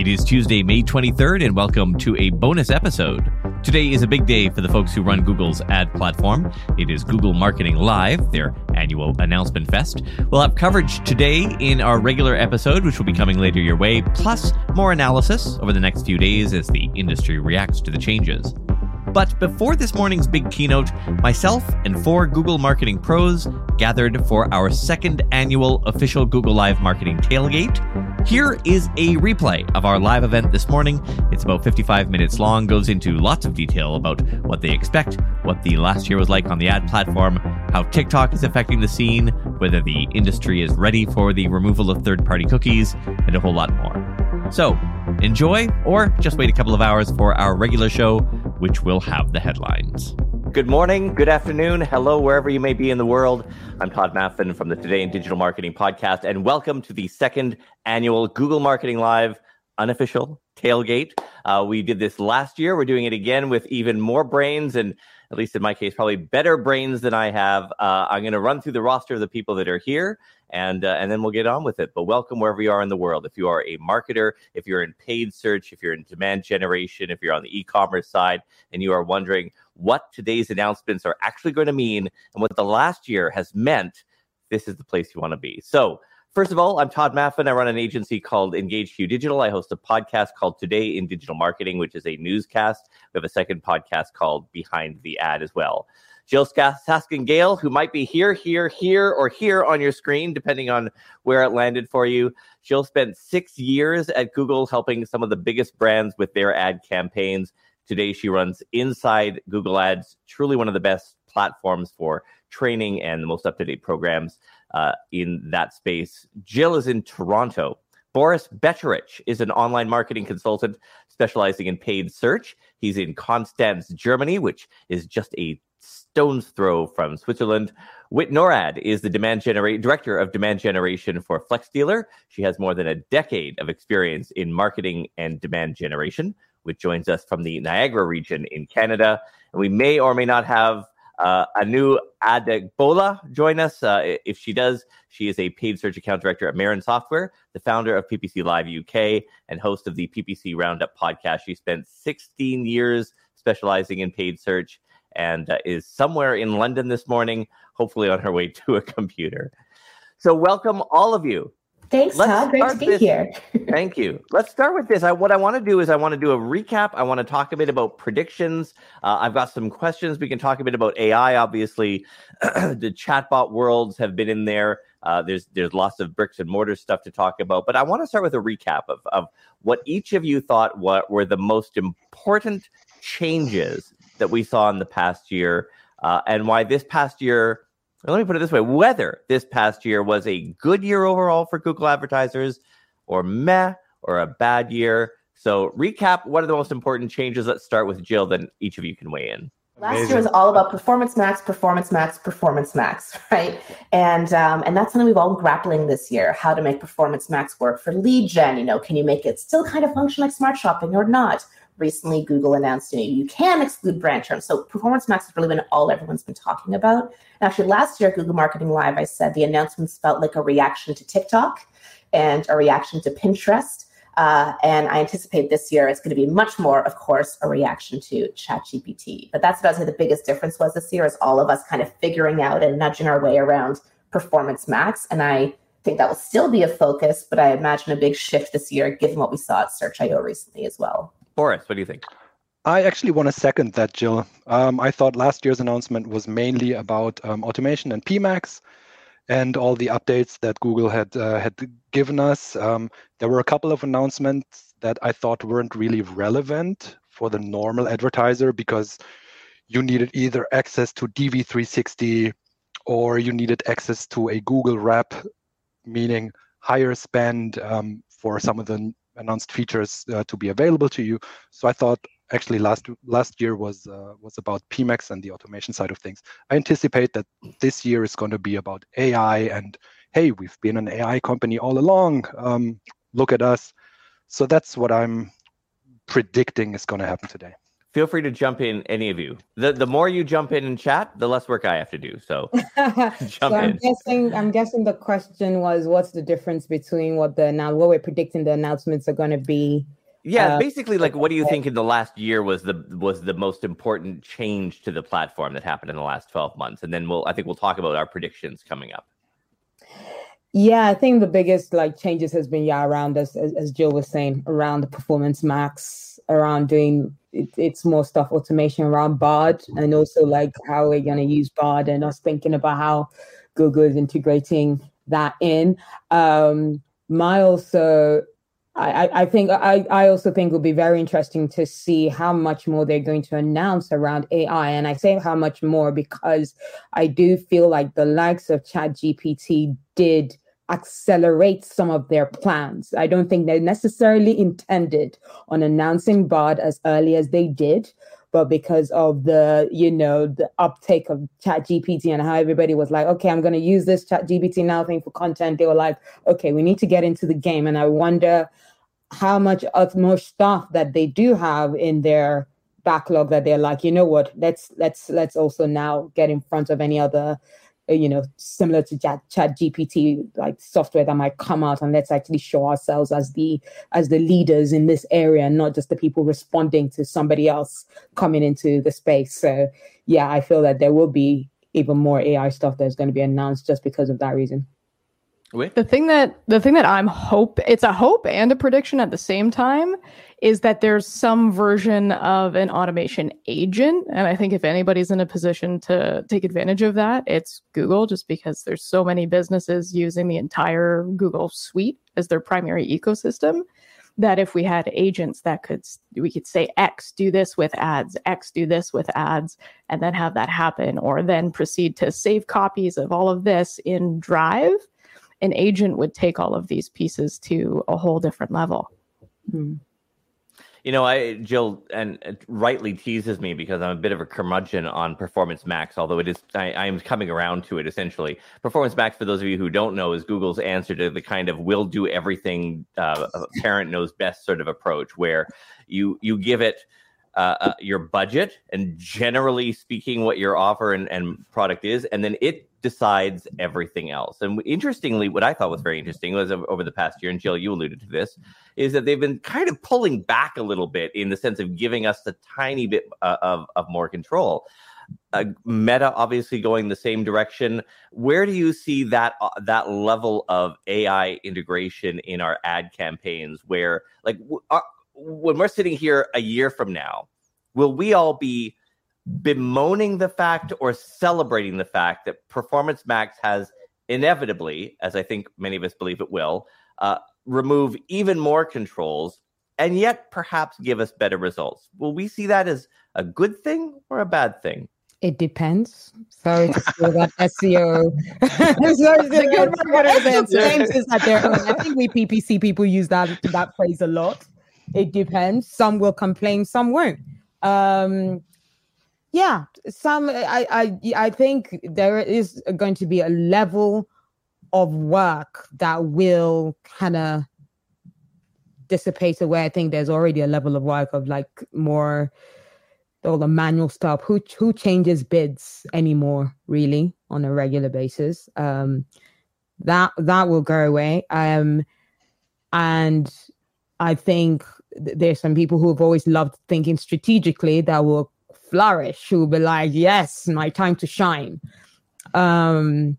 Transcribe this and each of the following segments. It is Tuesday, May 23rd, and welcome to a bonus episode. Today is a big day for the folks who run Google's ad platform. It is Google Marketing Live, their annual announcement fest. We'll have coverage today in our regular episode, which will be coming later your way, plus more analysis over the next few days as the industry reacts to the changes. But before this morning's big keynote, myself and four Google marketing pros gathered for our second annual official Google Live Marketing Tailgate. Here is a replay of our live event this morning. It's about 55 minutes long, goes into lots of detail about what they expect, what the last year was like on the ad platform, how TikTok is affecting the scene, whether the industry is ready for the removal of third-party cookies, and a whole lot more. So enjoy, or just wait a couple of hours for our regular show, which will have the headlines. Good morning, good afternoon, hello, wherever you may be in the world. I'm Tod Maffin from the Today in Digital Marketing podcast, and welcome to the second annual Google Marketing Live unofficial tailgate. We did this last year. We're doing it again with even more brains, and at least in my case, probably better brains than I have. I'm going to run through the roster of the people that are here, and then we'll get on with it. But welcome wherever you are in the world. If you are a marketer, if you're in paid search, if you're in demand generation, if you're on the e-commerce side, and you are wondering what today's announcements are actually going to mean and what the last year has meant, this is the place you want to be. So first of all, I'm Tod Maffin. I run an agency called engageQ Digital. I host a podcast called Today in Digital Marketing, which is a newscast. We have a second podcast called Behind the Ad as well. Jyll Saskin Gales, who might be here, or here on your screen, depending on where it landed for you. Jyll spent 6 years at Google helping some of the biggest brands with their ad campaigns. Today, she runs Inside Google Ads, truly one of the best platforms for training and the most up-to-date programs in that space. Jyll is in Toronto. Boris Beceric is an online marketing consultant specializing in paid search. He's in Konstanz, Germany, which is just a stone's throw from Switzerland. Whit Norrad is the director of demand generation for FlexDealer. She has more than a decade of experience in marketing and demand generation, which joins us from the Niagara region in Canada. And we may or may not have Anu Adegbola join us. If she does, she is a paid search account director at Marin Software, the founder of PPC Live UK, and host of the PPC Roundup podcast. She spent 16 years specializing in paid search and is somewhere in London this morning, hopefully on her way to a computer. So welcome all of you. Thanks, Tod. Great to be here. Thank you. Let's start with this. What I want to do is I want to do a recap. I want to talk a bit about predictions. I've got some questions. We can talk a bit about AI, obviously. The chatbot worlds have been in there. There's lots of bricks and mortar stuff to talk about. But I want to start with a recap of what each of you thought were the most important changes that we saw in the past year, and why this past year, let me put it this way, whether this past year was a good year overall for Google advertisers, or meh, or a bad year. So recap, what are the most important changes? Let's start with Jyll, then each of you can weigh in. Last year was all about Performance Max, right? And that's something we've all been grappling this year, how to make Performance Max work for lead gen. You know, can you make it still kind of function like smart shopping or not? Recently, Google announced you can exclude brand terms. So Performance Max has really been all everyone's been talking about. And actually, last year at Google Marketing Live, I said the announcements felt like a reaction to TikTok and a reaction to Pinterest. And I anticipate this year it's going to be much more, of course, a reaction to ChatGPT. But that's what I would say the biggest difference was this year, is all of us kind of figuring out and nudging our way around Performance Max. And I think that will still be a focus, but I imagine a big shift this year, given what we saw at Search.io recently as well. Boris, what do you think? I actually want to second that, Jyll. I thought last year's announcement was mainly about automation and PMAX and all the updates that Google had given us. There were a couple of announcements that I thought weren't really relevant for the normal advertiser, because you needed either access to DV360 or you needed access to a Google wrap, meaning higher spend for some of the announced features to be available to you. So I thought actually last year was about PMAX and the automation side of things. I anticipate that this year is going to be about AI and, hey, we've been an AI company all along. Look at us. So that's what I'm predicting is going to happen today. feel free to jump in, any of you. The more you jump in and chat, the less work I have to do. So jump in. I'm guessing the question was, what's the difference between what we're predicting the announcements are going to be? Yeah, basically, like, what do you think in the last year was the most important change to the platform that happened in the last 12 months? And then I think we'll talk about our predictions coming up. Yeah, I think the biggest changes has been around as Jyll was saying, around the Performance Max, around doing it's more stuff automation around Bard, and also how we're going to use Bard, and us thinking about how Google is integrating that in. I also think it'll be very interesting to see how much more they're going to announce around AI. And I say how much more because I do feel like the likes of ChatGPT did accelerate some of their plans. I don't think they necessarily intended on announcing Bard as early as they did, but because of the uptake of ChatGPT and how everybody was like, okay, I'm going to use this ChatGPT now thing for content, they were like, okay, we need to get into the game. And I wonder how much more stuff that they do have in their backlog that they're like, you know what, let's also now get in front of any other, similar to ChatGPT software that might come out, and let's actually show ourselves as the leaders in this area, and not just the people responding to somebody else coming into the space. So yeah, I feel that there will be even more AI stuff that's going to be announced just because of that reason. Wait. The thing that it's a hope and a prediction at the same time is that there's some version of an automation agent. And I think if anybody's in a position to take advantage of that, it's Google, just because there's so many businesses using the entire Google suite as their primary ecosystem, that if we had agents that we could say X, do this with ads, X, do this with ads, and then have that happen, or then proceed to save copies of all of this in Drive. An agent would take all of these pieces to a whole different level. Jyll and rightly teases me because I'm a bit of a curmudgeon on Performance Max, although it is, I am coming around to it essentially. Performance Max, for those of you who don't know, is Google's answer to the kind of will do everything a parent knows best sort of approach, where you give it your budget and, generally speaking, what your offer and product is, and then it decides everything else. And interestingly, what I thought was very interesting was over the past year, and Jyll, you alluded to this, is that they've been kind of pulling back a little bit in the sense of giving us a tiny bit of more control. Meta obviously going the same direction. Where do you see that level of AI integration in our ad campaigns? Where when we're sitting here a year from now, will we all be bemoaning the fact or celebrating the fact that Performance Max has inevitably, as I think many of us believe it will, remove even more controls and yet perhaps give us better results? Will we see that as a good thing or a bad thing? It depends. Sorry to steal that SEO. I think we PPC people use that phrase a lot. It depends. Some will complain, some won't. I think there is going to be a level of work that will kind of dissipate away. I think there's already a level of work of more all the manual stuff. Who changes bids anymore, really, on a regular basis? That will go away. And I think there's some people who have always loved thinking strategically that will flourish, who will be like, yes, my time to shine. And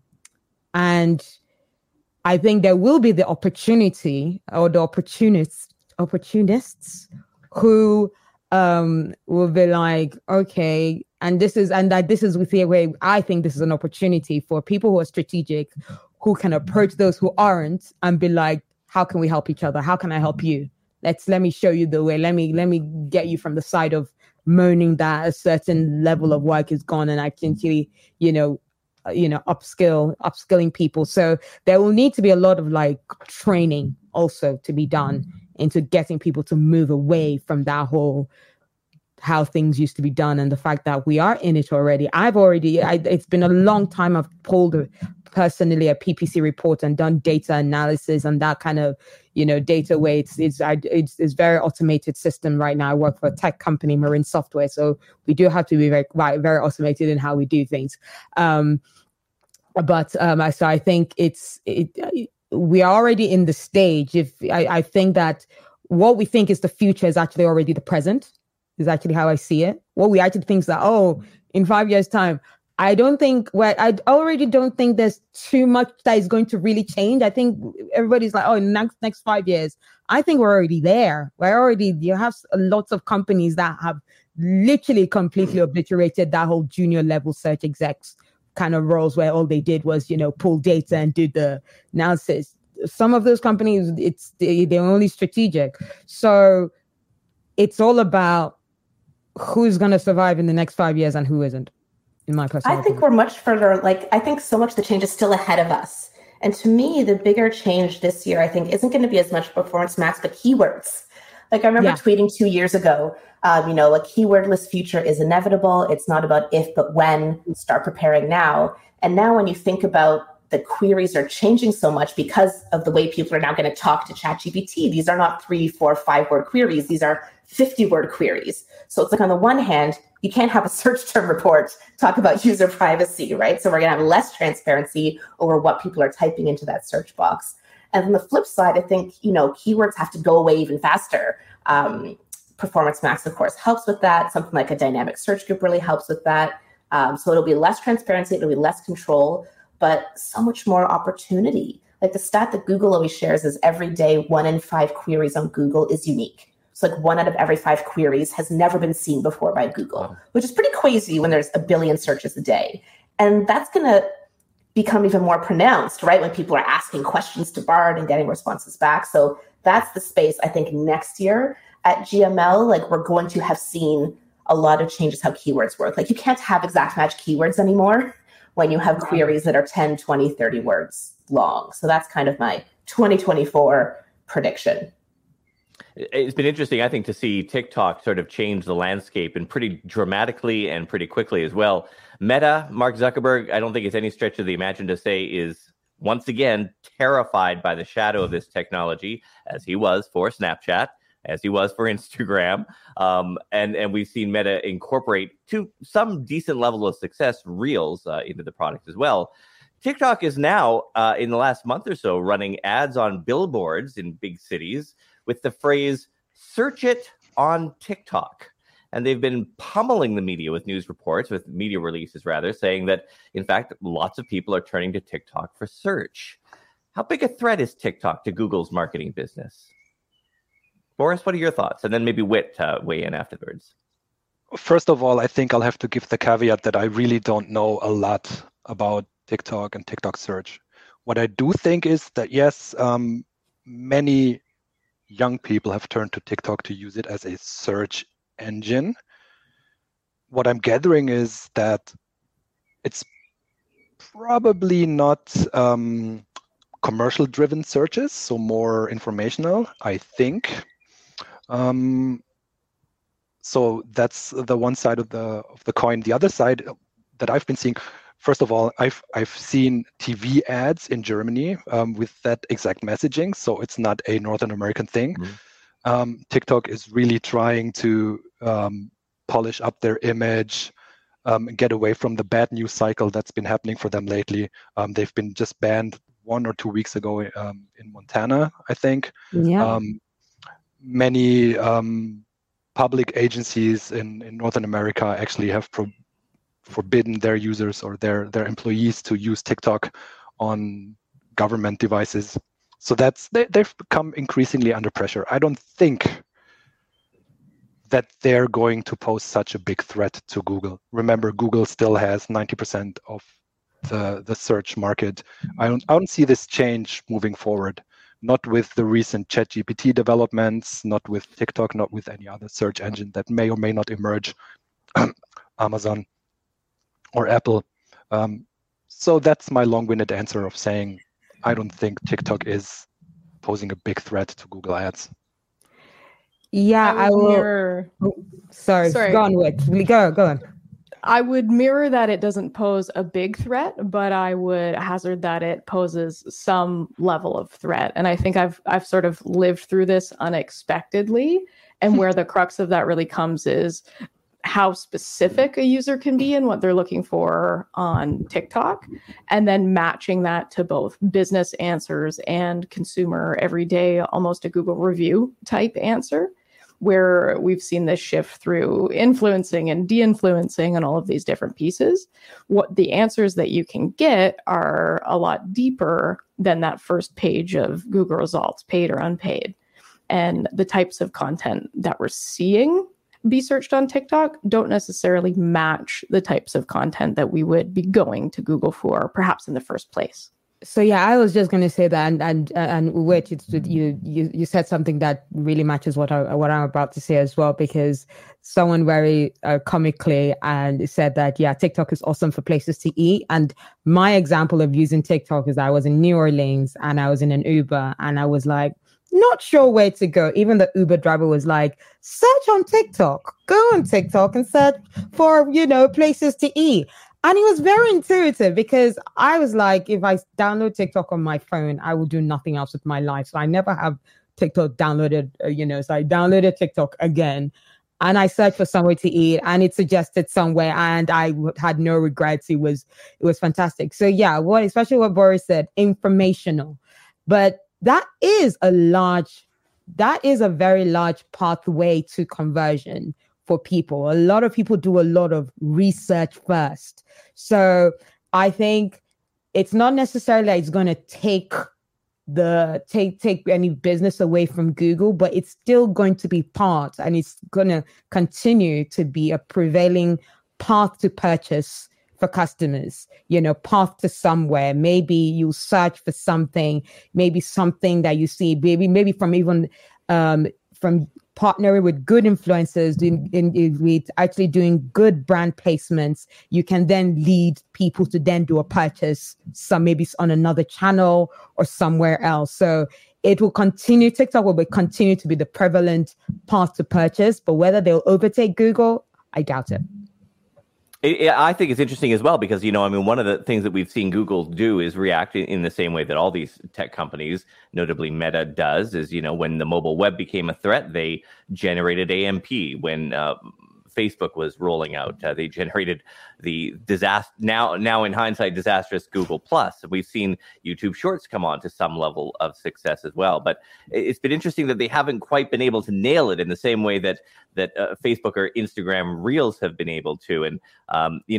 I think there will be the opportunity, or the opportunists who will be like, okay, and this is with the way I think this is an opportunity for people who are strategic, who can approach those who aren't and be like, how can we help each other? How can I help you? Let me show you the way. Let me get you from the side of moaning that a certain level of work is gone, and I can actually, upskilling people. So there will need to be a lot of training also to be done into getting people to move away from that whole how things used to be done, and the fact that we are in it already. It's been a long time I've pulled personally a PPC report and done data analysis and that kind of, you know, data weights. It's very automated system right now. I work for a tech company, Marin Software, so we do have to be very automated in how we do things. So I think we are already in the stage. I think that what we think is the future is actually already the present. Is actually how I see it. What we actually think is that, in 5 years' time, I already don't think there's too much that is going to really change. I think everybody's like, next 5 years. I think we're already there. You have lots of companies that have literally completely obliterated that whole junior level search execs kind of roles where all they did was, pull data and do the analysis. Some of those companies, they're only strategic. So it's all about who's going to survive in the next 5 years and who isn't. In my personal opinion, I think we're much further. I think so much of the change is still ahead of us. And to me, the bigger change this year, I think, isn't going to be as much Performance Max, but keywords. I remember tweeting 2 years ago, a keywordless future is inevitable. It's not about if, but when. Start preparing now. And now when you think about the queries are changing so much because of the way people are now going to talk to ChatGPT. These are not 3, 4, 5 word queries. These are 50 word queries. So it's on the one hand, you can't have a search term report talk about user privacy, right? So we're going to have less transparency over what people are typing into that search box. And on the flip side, I think, keywords have to go away even faster. Performance Max, of course, helps with that. Something like a dynamic search group really helps with that. So it'll be less transparency. It'll be less control, but so much more opportunity. The stat that Google always shares is every day, 1 in 5 queries on Google is unique. So 1 out of every 5 queries has never been seen before by Google, which is pretty crazy when there's a billion searches a day. And that's going to become even more pronounced, right? When people are asking questions to Bard and getting responses back. So that's the space. I think next year at GML, we're going to have seen a lot of changes how keywords work. You can't have exact match keywords anymore when you have queries that are 10, 20, 30 words long. So that's kind of my 2024 prediction. It's been interesting, I think, to see TikTok sort of change the landscape and pretty dramatically and pretty quickly as well. Meta, Mark Zuckerberg, I don't think it's any stretch of the imagination to say is once again terrified by the shadow of this technology, as he was for Snapchat, as he was for Instagram. And we've seen Meta incorporate, to some decent level of success, Reels into the product as well. TikTok is now, in the last month or so, running ads on billboards in big cities with the phrase, "Search it on TikTok." And they've been pummeling the media with media releases rather, saying that, in fact, lots of people are turning to TikTok for search. How big a threat is TikTok to Google's marketing business? Boris, what are your thoughts? And then maybe Whit weigh in afterwards. First of all, I think I'll have to give the caveat that I really don't know a lot about TikTok and TikTok search. What I do think is that, yes, many young people have turned to TikTok to use it as a search engine. What I'm gathering is that it's probably not commercial-driven searches, so more informational, I think. So that's the one side of the coin. The other side that I've been seeing, first of all, I've seen TV ads in Germany with that exact messaging. So it's not a Northern American thing. Mm-hmm. TikTok is really trying to polish up their image, get away from the bad news cycle that's been happening for them lately. They've been just banned 1 or 2 weeks ago in Montana, I think. Yeah. Many public agencies in Northern America actually have forbidden their users or their employees to use TikTok on government devices. So they've become increasingly under pressure. I don't think that they're going to pose such a big threat to Google. Remember, Google still has 90% of the search market. I don't see this change moving forward. Not with the recent ChatGPT developments, not with TikTok, not with any other search engine that may or may not emerge, Amazon or Apple. So that's my long-winded answer of saying, I don't think TikTok is posing a big threat to Google Ads. Yeah, I will. Sorry, go on. I would mirror that it doesn't pose a big threat, but I would hazard that it poses some level of threat. And I think I've sort of lived through this unexpectedly. And where the crux of that really comes is how specific a user can be and what they're looking for on TikTok, and then matching that to both business answers and consumer everyday, almost a Google review type answer, where we've seen this shift through influencing and de-influencing and all of these different pieces. What the answers that you can get are a lot deeper than that first page of Google results, paid or unpaid. And the types of content that we're seeing be searched on TikTok don't necessarily match the types of content that we would be going to Google for, perhaps in the first place. So yeah, I was just going to say that, and Whit, you said something that really matches what I'm about to say as well, because someone very comically and said that, yeah, TikTok is awesome for places to eat. And my example of using TikTok is I was in New Orleans and I was in an Uber and I was like, not sure where to go. Even the Uber driver was like, search on TikTok, go on TikTok and search for, places to eat. And it was very intuitive because I was like, if I download TikTok on my phone, I will do nothing else with my life. So I never have TikTok downloaded, so I downloaded TikTok again and I searched for somewhere to eat and it suggested somewhere and I had no regrets. It was fantastic. So yeah, especially what Boris said, informational. But that is a very large pathway to conversion for people. A lot of people do a lot of research first. So I think it's not necessarily like it's going to take any business away from Google, but it's still going to be part, and it's going to continue to be a prevailing path to purchase for customers, path to somewhere. Maybe you search for something, maybe something that you see, maybe from even from partnering with good influencers, with actually doing good brand placements, you can then lead people to then do a purchase, some maybe on another channel or somewhere else. So it will continue, TikTok will continue to be the prevalent path to purchase, but whether they'll overtake Google, I doubt it. I think it's interesting as well because, one of the things that we've seen Google do is react in the same way that all these tech companies, notably Meta, does is, when the mobile web became a threat, they generated AMP. When Facebook was rolling out, they generated the disaster. Now in hindsight, disastrous Google Plus. We've seen YouTube Shorts come on to some level of success as well. But it's been interesting that they haven't quite been able to nail it in the same way that Facebook or Instagram Reels have been able to. And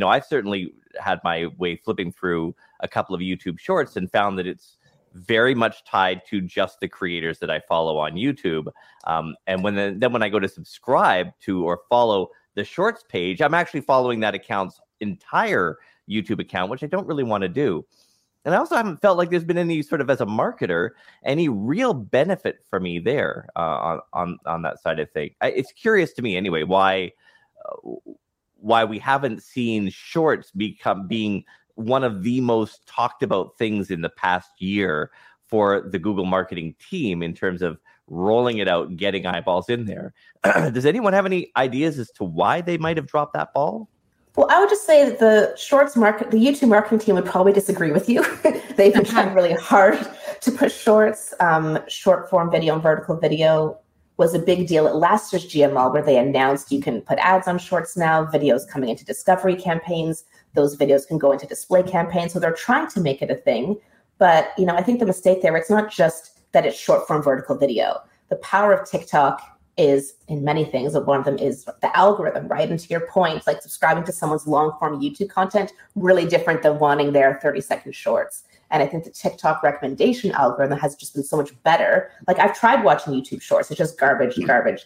I've certainly had my way flipping through a couple of YouTube Shorts and found that it's very much tied to just the creators that I follow on YouTube. And when I go to subscribe to or follow the Shorts page, I'm actually following that account's entire YouTube account, which I don't really want to do. And I also haven't felt like there's been any sort of, as a marketer, any real benefit for me there on that side of things. It's curious to me anyway, why we haven't seen Shorts being one of the most talked about things in the past year for the Google marketing team in terms of rolling it out, getting eyeballs in there. Does anyone have any ideas as to why they might have dropped that ball? Well, I would just say that the YouTube marketing team would probably disagree with you. They've been trying really hard to push Shorts. Short form video and vertical video was a big deal at last year's GML, where they announced you can put ads on Shorts now, videos coming into Discovery campaigns. Those videos can go into display campaigns. So they're trying to make it a thing. But, I think the mistake there, it's not just that it's short form vertical video. The power of TikTok is in many things, but one of them is the algorithm, right? And to your point, like subscribing to someone's long form YouTube content, really different than wanting their 30-second shorts. And I think the TikTok recommendation algorithm has just been so much better. Like I've tried watching YouTube shorts, it's just garbage, and I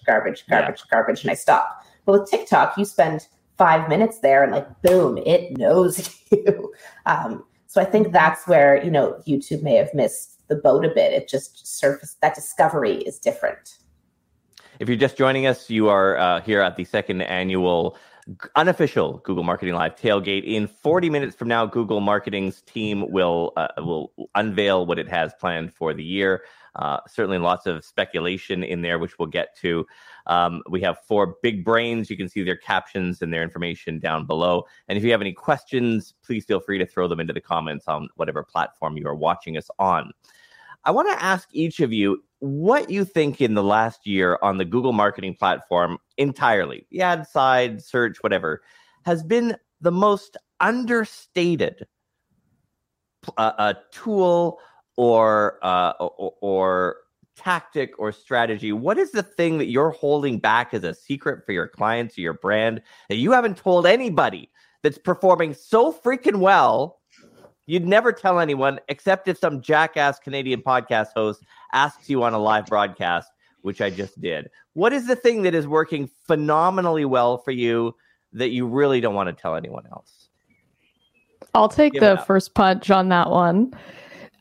stop. But with TikTok, you spend 5 minutes there and like, boom, it knows you. So I think that's where, YouTube may have missed the boat a bit. It just surfaced, that discovery is different. If you're just joining us, you are here at the second annual unofficial Google Marketing Live tailgate. In 40 minutes from now, Google Marketing's team will unveil what it has planned for the year. Certainly lots of speculation in there, which we'll get to. We have four big brains. You can see their captions and their information down below. And if you have any questions, please feel free to throw them into the comments on whatever platform you are watching us on. I want to ask each of you what you think in the last year on the Google marketing platform entirely, the ad side, search, whatever, has been the most understated tool or tactic or strategy. What is the thing that you're holding back as a secret for your clients or your brand that you haven't told anybody that's performing so freaking well? You'd never tell anyone except if some jackass Canadian podcast host asks you on a live broadcast, which I just did. What is the thing that is working phenomenally well for you that you really don't want to tell anyone else? I'll take the first punch on that one.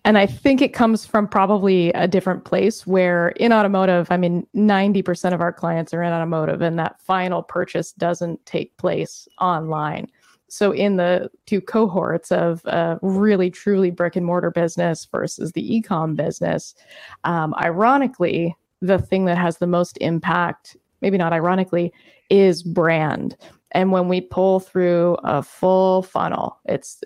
And I think it comes from probably a different place where in automotive, 90% of our clients are in automotive and that final purchase doesn't take place online. So in the two cohorts of really, truly brick and mortar business versus the e-com business, ironically, the thing that has the most impact, maybe not ironically, is brand. And when we pull through a full funnel, it's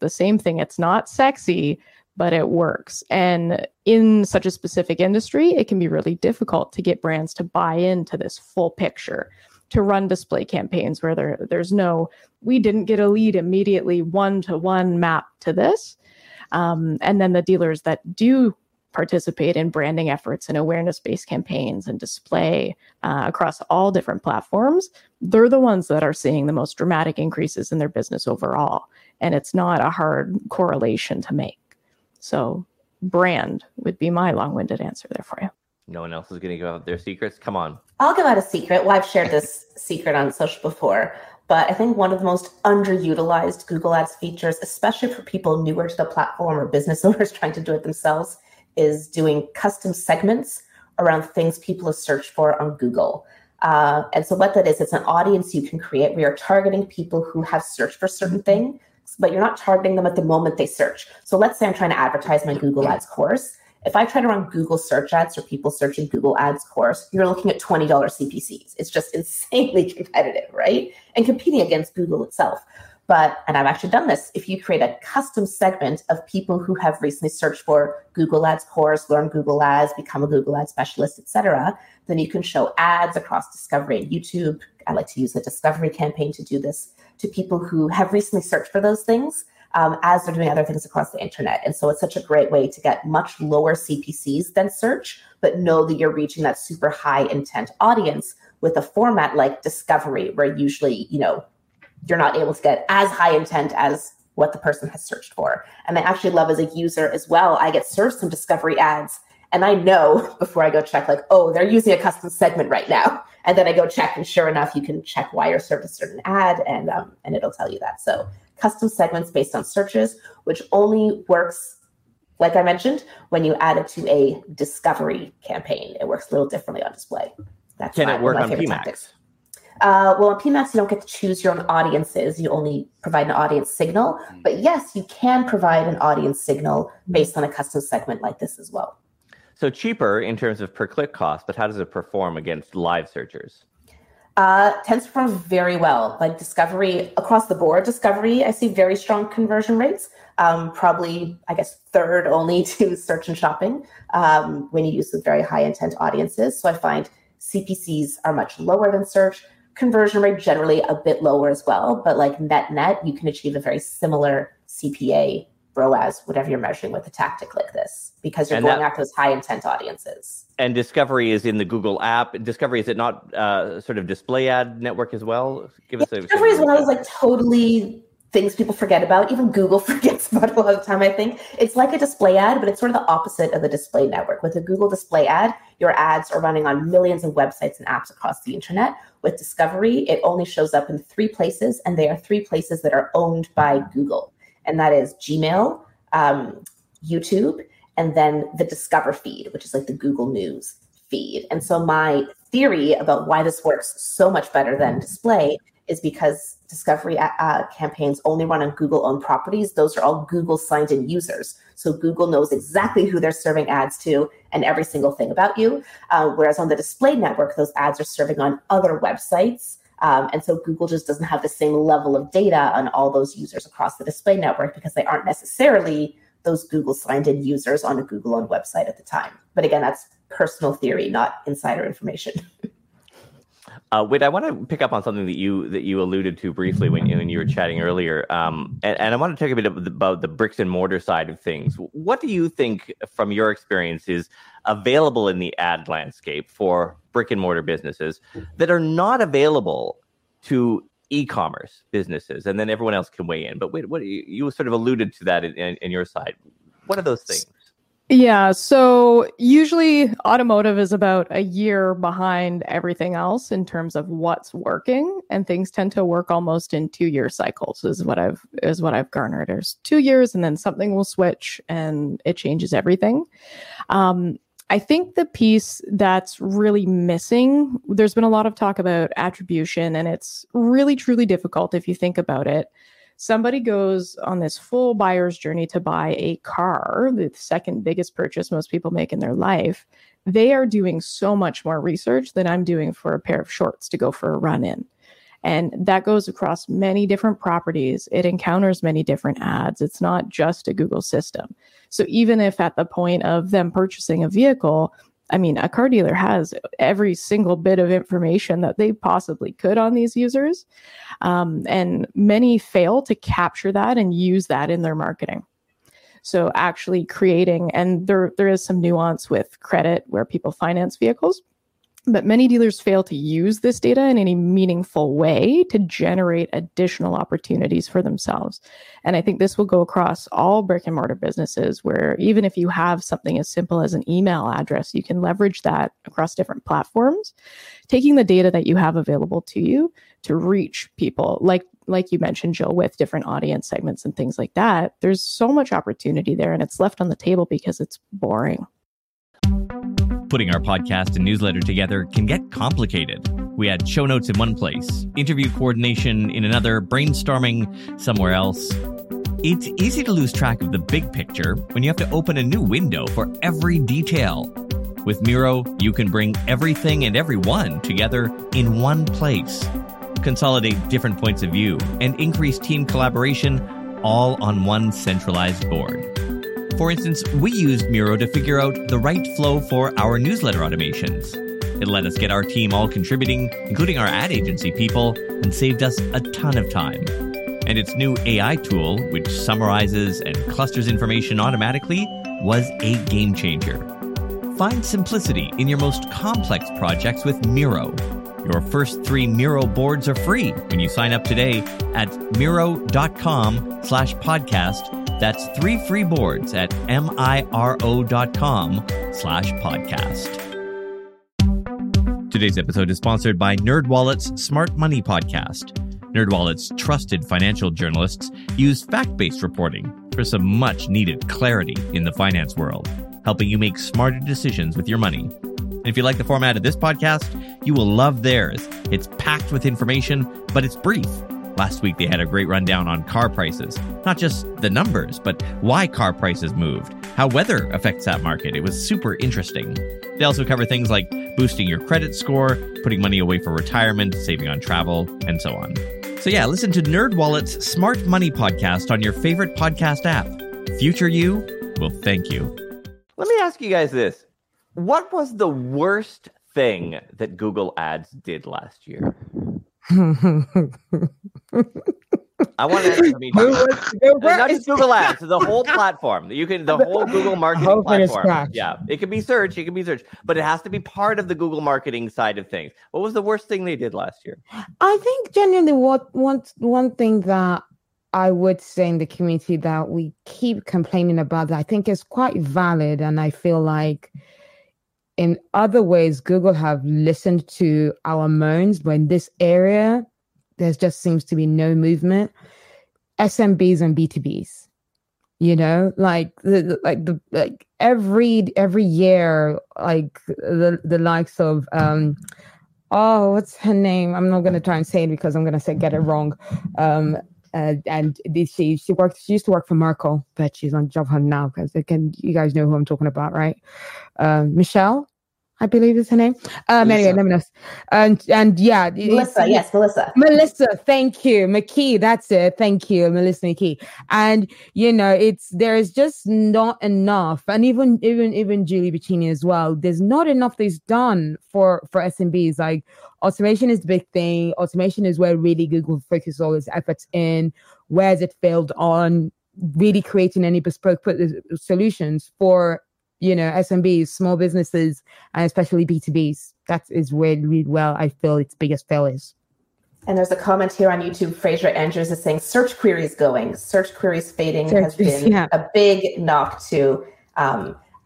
the same thing. It's not sexy, but it works. And in such a specific industry, it can be really difficult to get brands to buy into this full picture, to run display campaigns where there's no, we didn't get a lead immediately one-to-one map to this. And then the dealers that do participate in branding efforts and awareness-based campaigns and display across all different platforms, they're the ones that are seeing the most dramatic increases in their business overall. And it's not a hard correlation to make. So brand would be my long-winded answer there for you. No one else is going to give out their secrets? Come on. I'll give out a secret. Well, I've shared this secret on social before, but I think one of the most underutilized Google Ads features, especially for people newer to the platform or business owners trying to do it themselves, is doing custom segments around things people have searched for on Google. And so what that is, it's an audience you can create. We are targeting people who have searched for certain things, but you're not targeting them at the moment they search. So let's say I'm trying to advertise my Google Ads course. If I try to run Google search ads or people searching Google ads course, you're looking at $20 CPCs. It's just insanely competitive, right? And competing against Google itself. And I've actually done this. If you create a custom segment of people who have recently searched for Google ads course, learn Google ads, become a Google ads specialist, et cetera, then you can show ads across Discovery and YouTube. I like to use the Discovery campaign to do this to people who have recently searched for those things. As they're doing other things across the internet. And so it's such a great way to get much lower CPCs than search, but know that you're reaching that super high intent audience with a format like Discovery, where usually, you're not able to get as high intent as what the person has searched for. And I actually love as a user as well, I get served some Discovery ads and I know before I go check, like, oh, they're using a custom segment right now. And then I go check and sure enough, you can check why you're served a certain ad and it'll tell you that. So custom segments based on searches, which only works, like I mentioned, when you add it to a Discovery campaign. It works a little differently on display. That's Can it work on PMAX? Well, on PMAX, you don't get to choose your own audiences. You only provide an audience signal. But yes, you can provide an audience signal based on a custom segment like this as well. So cheaper in terms of per-click cost, but how does it perform against live searchers? Tends to perform very well. Like Discovery, across the board, Discovery, I see very strong conversion rates, probably, I guess, third only to search and shopping when you use the very high intent audiences. So I find CPCs are much lower than search, conversion rate generally a bit lower as well, but like net, you can achieve a very similar CPA, ROAS, whatever you're measuring with a tactic like this, because you're going after those high intent audiences. And Discovery is in the Google app. Discovery, is it not sort of display ad network as well? Give us Discovery is one of those like totally things people forget about. Even Google forgets about a lot of the time, I think. It's like a display ad, but it's sort of the opposite of the display network. With a Google display ad, your ads are running on millions of websites and apps across the internet. With Discovery, it only shows up in three places, and they are three places that are owned by Google. And that is Gmail, YouTube, and then the Discover feed, which is like the Google News feed. And so my theory about why this works so much better than display is because Discovery campaigns only run on Google-owned properties. Those are all Google signed-in users. So Google knows exactly who they're serving ads to and every single thing about you. Whereas on the display network, those ads are serving on other websites. And so Google just doesn't have the same level of data on all those users across the display network because they aren't necessarily those Google signed-in users on a Google-owned website at the time. But again, that's personal theory, not insider information. Whit, I want to pick up on something that you alluded to briefly when you were chatting earlier, and I want to talk a bit about the bricks and mortar side of things. What do you think, from your experience, is available in the ad landscape for brick and mortar businesses that are not available to e-commerce businesses? And then everyone else can weigh in. But Whit, what you sort of alluded to that in your side. What are those things? Yeah, so usually automotive is about a year behind everything else in terms of what's working, and things tend to work almost in 2-year cycles is what I've garnered. There's 2 years and then something will switch and it changes everything. I think the piece that's really missing, there's been a lot of talk about attribution, and it's really truly difficult if you think about it. Somebody goes on this full buyer's journey to buy a car, the second biggest purchase most people make in their life. They are doing so much more research than I'm doing for a pair of shorts to go for a run in. And that goes across many different properties. It encounters many different ads. It's not just a Google system. So even if at the point of them purchasing a vehicle, I mean, a car dealer has every single bit of information that they possibly could on these users. And many fail to capture that and use that in their marketing. So actually creating, and there is some nuance with credit where people finance vehicles, but many dealers fail to use this data in any meaningful way to generate additional opportunities for themselves. And I think this will go across all brick and mortar businesses, where even if you have something as simple as an email address, you can leverage that across different platforms, taking the data that you have available to you to reach people like you mentioned, Jyll, with different audience segments and things like that. There's so much opportunity there, and it's left on the table because it's boring. Putting our podcast and newsletter together can get complicated. We had show notes in one place, interview coordination in another, brainstorming somewhere else. It's easy to lose track of the big picture when you have to open a new window for every detail. With Miro, you can bring everything and everyone together in one place. Consolidate different points of view and increase team collaboration all on one centralized board. For instance, we used Miro to figure out the right flow for our newsletter automations. It let us get our team all contributing, including our ad agency people, and saved us a ton of time. And its new AI tool, which summarizes and clusters information automatically, was a game changer. Find simplicity in your most complex projects with Miro. Your first 3 Miro boards are free when you sign up today at miro.com/podcast. That's 3 free boards at miro.com/podcast. Today's episode is sponsored by NerdWallet's Smart Money Podcast. NerdWallet's trusted financial journalists use fact-based reporting for some much-needed clarity in the finance world, helping you make smarter decisions with your money. And if you like the format of this podcast, you will love theirs. It's packed with information, but it's brief. Last week, they had a great rundown on car prices, not just the numbers, but why car prices moved, how weather affects that market. It was super interesting. They also cover things like boosting your credit score, putting money away for retirement, saving on travel, and so on. So yeah, listen to NerdWallet's Smart Money Podcast on your favorite podcast app. Future you will thank you. Let me ask you guys this. What was the worst thing that Google Ads did last year? I want to not just Google Ads, the whole platform. You can the whole Google marketing platform. Yeah, it can be search, but it has to be part of the Google marketing side of things. What was the worst thing they did last year? I think genuinely, what one thing that I would say in the community that we keep complaining about, I think is quite valid, and I feel like in other ways, Google have listened to our moans, but in this area, there just seems to be no movement. SMBs and B2Bs, you know, like every year, like the likes of what's her name? I'm not going to try and say it because I'm going to get it wrong. And she used to work for Merkel, but she's on job hunt now because you guys know who I'm talking about, right? Michelle, I believe is her name. Anyway, let me know. And yeah. Melissa, yes, Melissa. Melissa, thank you. McKee, that's it. Thank you, Melissa McKee. And, there's just not enough. And even Julie Buccini as well. There's not enough that's done for SMBs. Like, automation is the big thing. Automation is where really Google focuses all its efforts in. Where's it failed on? Really creating any bespoke solutions for SMBs, small businesses, and especially B2Bs. That is where I feel its biggest fail is. And there's a comment here on YouTube. Fraser Andrews is saying search queries fading has been a big knock to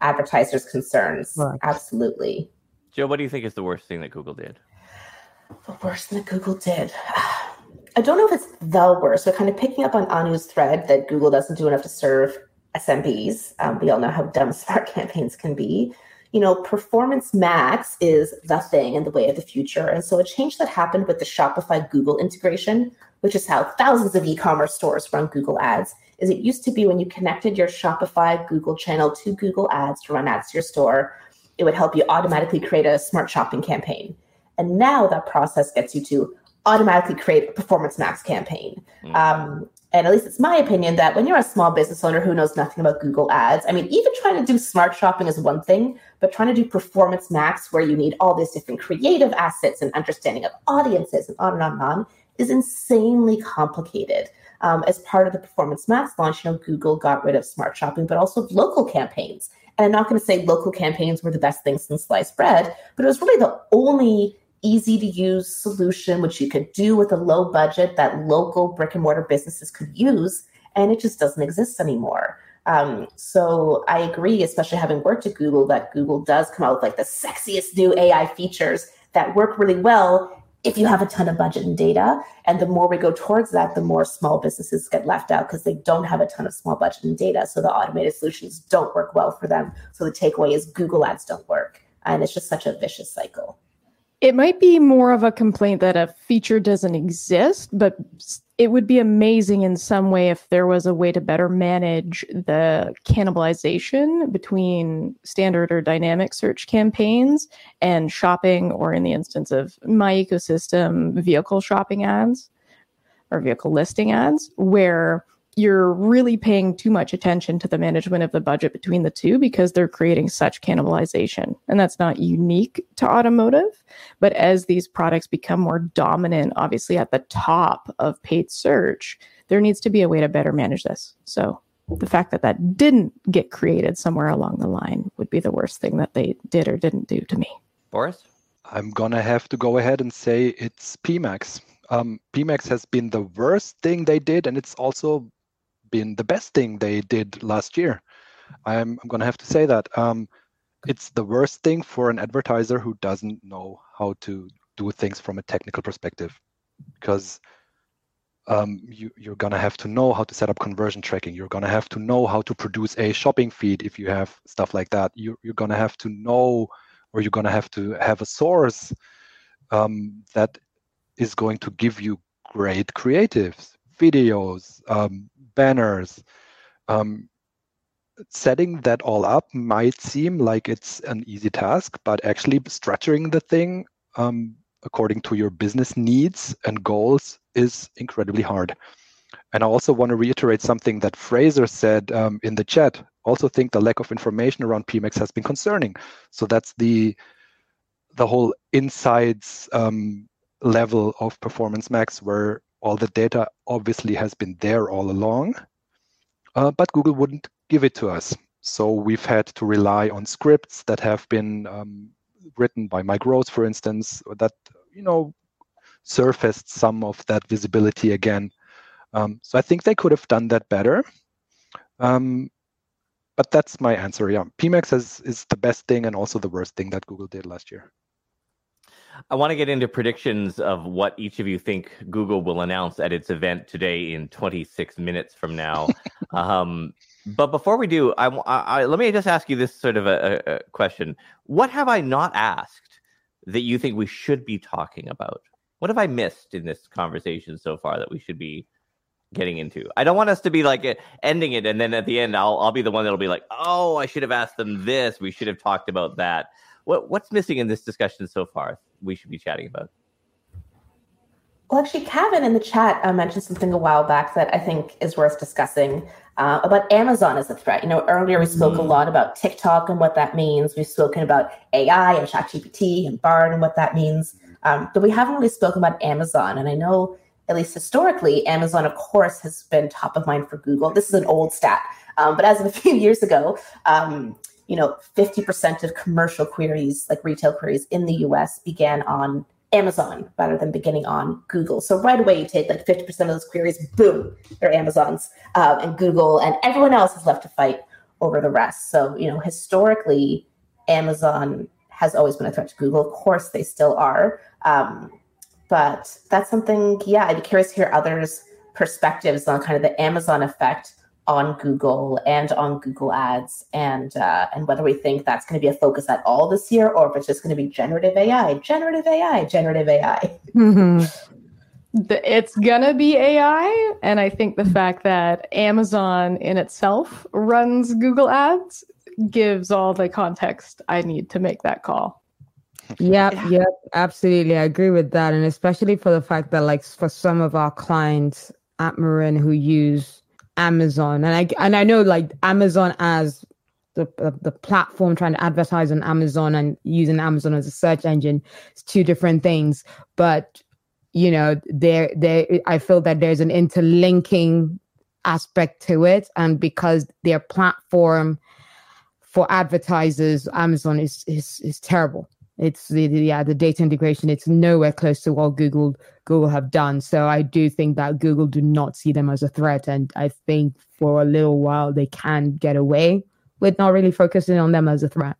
advertisers' concerns. Right. Absolutely. Jill, what do you think is the worst thing that Google did? The worst thing that Google did. I don't know if it's the worst. We're kind of picking up on Anu's thread that Google doesn't do enough to serve SMBs. We all know how dumb smart campaigns can be. Performance Max is the thing in the way of the future. And so a change that happened with the Shopify Google integration, which is how thousands of e-commerce stores run Google ads, is it used to be when you connected your Shopify Google channel to Google ads to run ads to your store, it would help you automatically create a smart shopping campaign. And now that process gets you to automatically create a Performance Max campaign. And at least it's my opinion that when you're a small business owner who knows nothing about Google ads, even trying to do smart shopping is one thing, but trying to do Performance Max where you need all these different creative assets and understanding of audiences and on is insanely complicated. As part of the Performance Max launch, Google got rid of smart shopping, but also local campaigns. And I'm not going to say local campaigns were the best thing since sliced bread, but it was really the only easy to use solution, which you could do with a low budget that local brick and mortar businesses could use. And it just doesn't exist anymore. So I agree, especially having worked at Google, that Google does come out with the sexiest new AI features that work really well if you have a ton of budget and data. And the more we go towards that, the more small businesses get left out because they don't have a ton of small budget and data. So the automated solutions don't work well for them. So the takeaway is Google ads don't work. And it's just such a vicious cycle. It might be more of a complaint that a feature doesn't exist, but it would be amazing in some way if there was a way to better manage the cannibalization between standard or dynamic search campaigns and shopping, or in the instance of my ecosystem, vehicle shopping ads or vehicle listing ads, where you're really paying too much attention to the management of the budget between the two because they're creating such cannibalization. And that's not unique to automotive, but as these products become more dominant, obviously at the top of paid search, there needs to be a way to better manage this. So the fact that that didn't get created somewhere along the line would be the worst thing that they did or didn't do to me. Boris? I'm going to have to go ahead and say it's PMAX. PMAX has been the worst thing they did, and it's also been the best thing they did last year. I'm going to have to say that. It's the worst thing for an advertiser who doesn't know how to do things from a technical perspective, because you're going to have to know how to set up conversion tracking. You're going to have to know how to produce a shopping feed if you have stuff like that. You're going to have to know, or you're going to have a source that is going to give you great creatives, videos, banners. Setting that all up might seem like it's an easy task, but actually structuring the thing according to your business needs and goals is incredibly hard. And I also want to reiterate something that Fraser said in the chat. Also think the lack of information around PMAX has been concerning. So that's the whole insights level of Performance Max, where all the data obviously has been there all along, but Google wouldn't give it to us. So we've had to rely on scripts that have been written by Mike Rose, for instance, that surfaced some of that visibility again. So I think they could have done that better. But that's my answer. Yeah, PMAX is the best thing and also the worst thing that Google did last year. I want to get into predictions of what each of you think Google will announce at its event today in 26 minutes from now. But before we do, let me just ask you this sort of a question. What have I not asked that you think we should be talking about? What have I missed in this conversation so far that we should be getting into? I don't want us to be like ending it, and then at the end, I'll be the one that'll be like, oh, I should have asked them this. We should have talked about that. What's missing in this discussion so far we should be chatting about? Well, actually, Kevin in the chat mentioned something a while back that I think is worth discussing about Amazon as a threat. You know, earlier we spoke a lot about TikTok and what that means. We've spoken about AI and ChatGPT and Bard and what that means. But we haven't really spoken about Amazon. And I know, at least historically, Amazon, of course, has been top of mind for Google. This is an old stat. But as of a few years ago, 50% of commercial queries, like retail queries in the US, began on Amazon rather than beginning on Google. So right away, you take like 50% of those queries, boom, they're Amazon's and Google, and everyone else is left to fight over the rest. So, you know, historically, Amazon has always been a threat to Google. Of course, they still are. But that's something, I'd be curious to hear others' perspectives on kind of the Amazon effect on Google and on Google Ads, and whether we think that's going to be a focus at all this year, or if it's just going to be generative AI. Mm-hmm. It's going to be AI. And I think the fact that Amazon in itself runs Google Ads gives all the context I need to make that call. Yep, absolutely. I agree with that. And especially for the fact that, like, for some of our clients at Marin who use Amazon, and I know, like, Amazon as the platform, trying to advertise on Amazon and using Amazon as a search engine, it's two different things. But, you know, I feel that there's an interlinking aspect to it, and because their platform for advertisers, Amazon is terrible. It's the data integration. It's nowhere close to what Google have done. So I do think that Google do not see them as a threat. And I think for a little while, they can get away with not really focusing on them as a threat.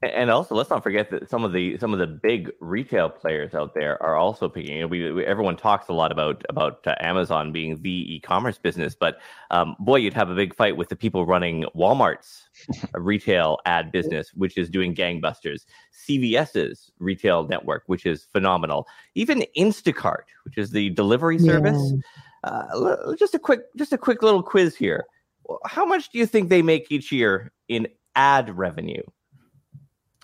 And also, let's not forget that some of the big retail players out there are also picking. You know, everyone talks a lot about Amazon being the e-commerce business, but you'd have a big fight with the people running Walmart's retail ad business, which is doing gangbusters. CVS's retail network, which is phenomenal. Even Instacart, which is the delivery service. Yeah. Just a quick little quiz here. How much do you think they make each year in ad revenue?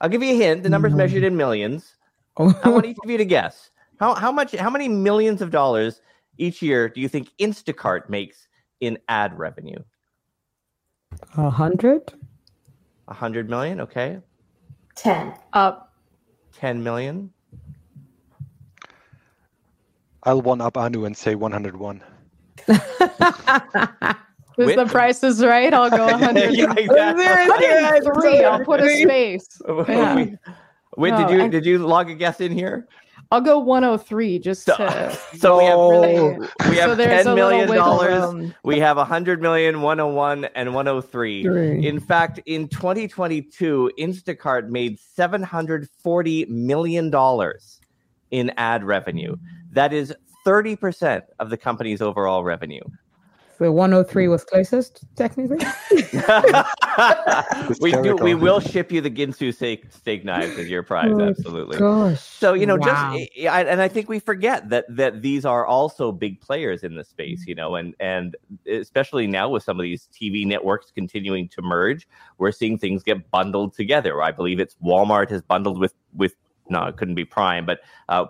I'll give you a hint. The number's measured in millions. I want each of you to guess. How many millions of dollars each year do you think Instacart makes in ad revenue? 100? 100 million, okay. 10. 10 million. I'll one up Anu and say 101. If the price is right, I'll go 100. Yeah, exactly. 103. I'll put a space. Yeah. Wait, did you log a guess in here? I'll go 103 just to. So we have $10 million. We have 100 million, 101, and 103. In fact, in 2022, Instacart made $740 million in ad revenue. That is 30% of the company's overall revenue. So 103 was closest, technically. We will ship you the Ginsu steak knives as your prize, absolutely. Gosh. So, you know, and I think we forget that these are also big players in the space, you know, and especially now with some of these TV networks continuing to merge, we're seeing things get bundled together. I believe it's Walmart has bundled with no, it couldn't be Prime, but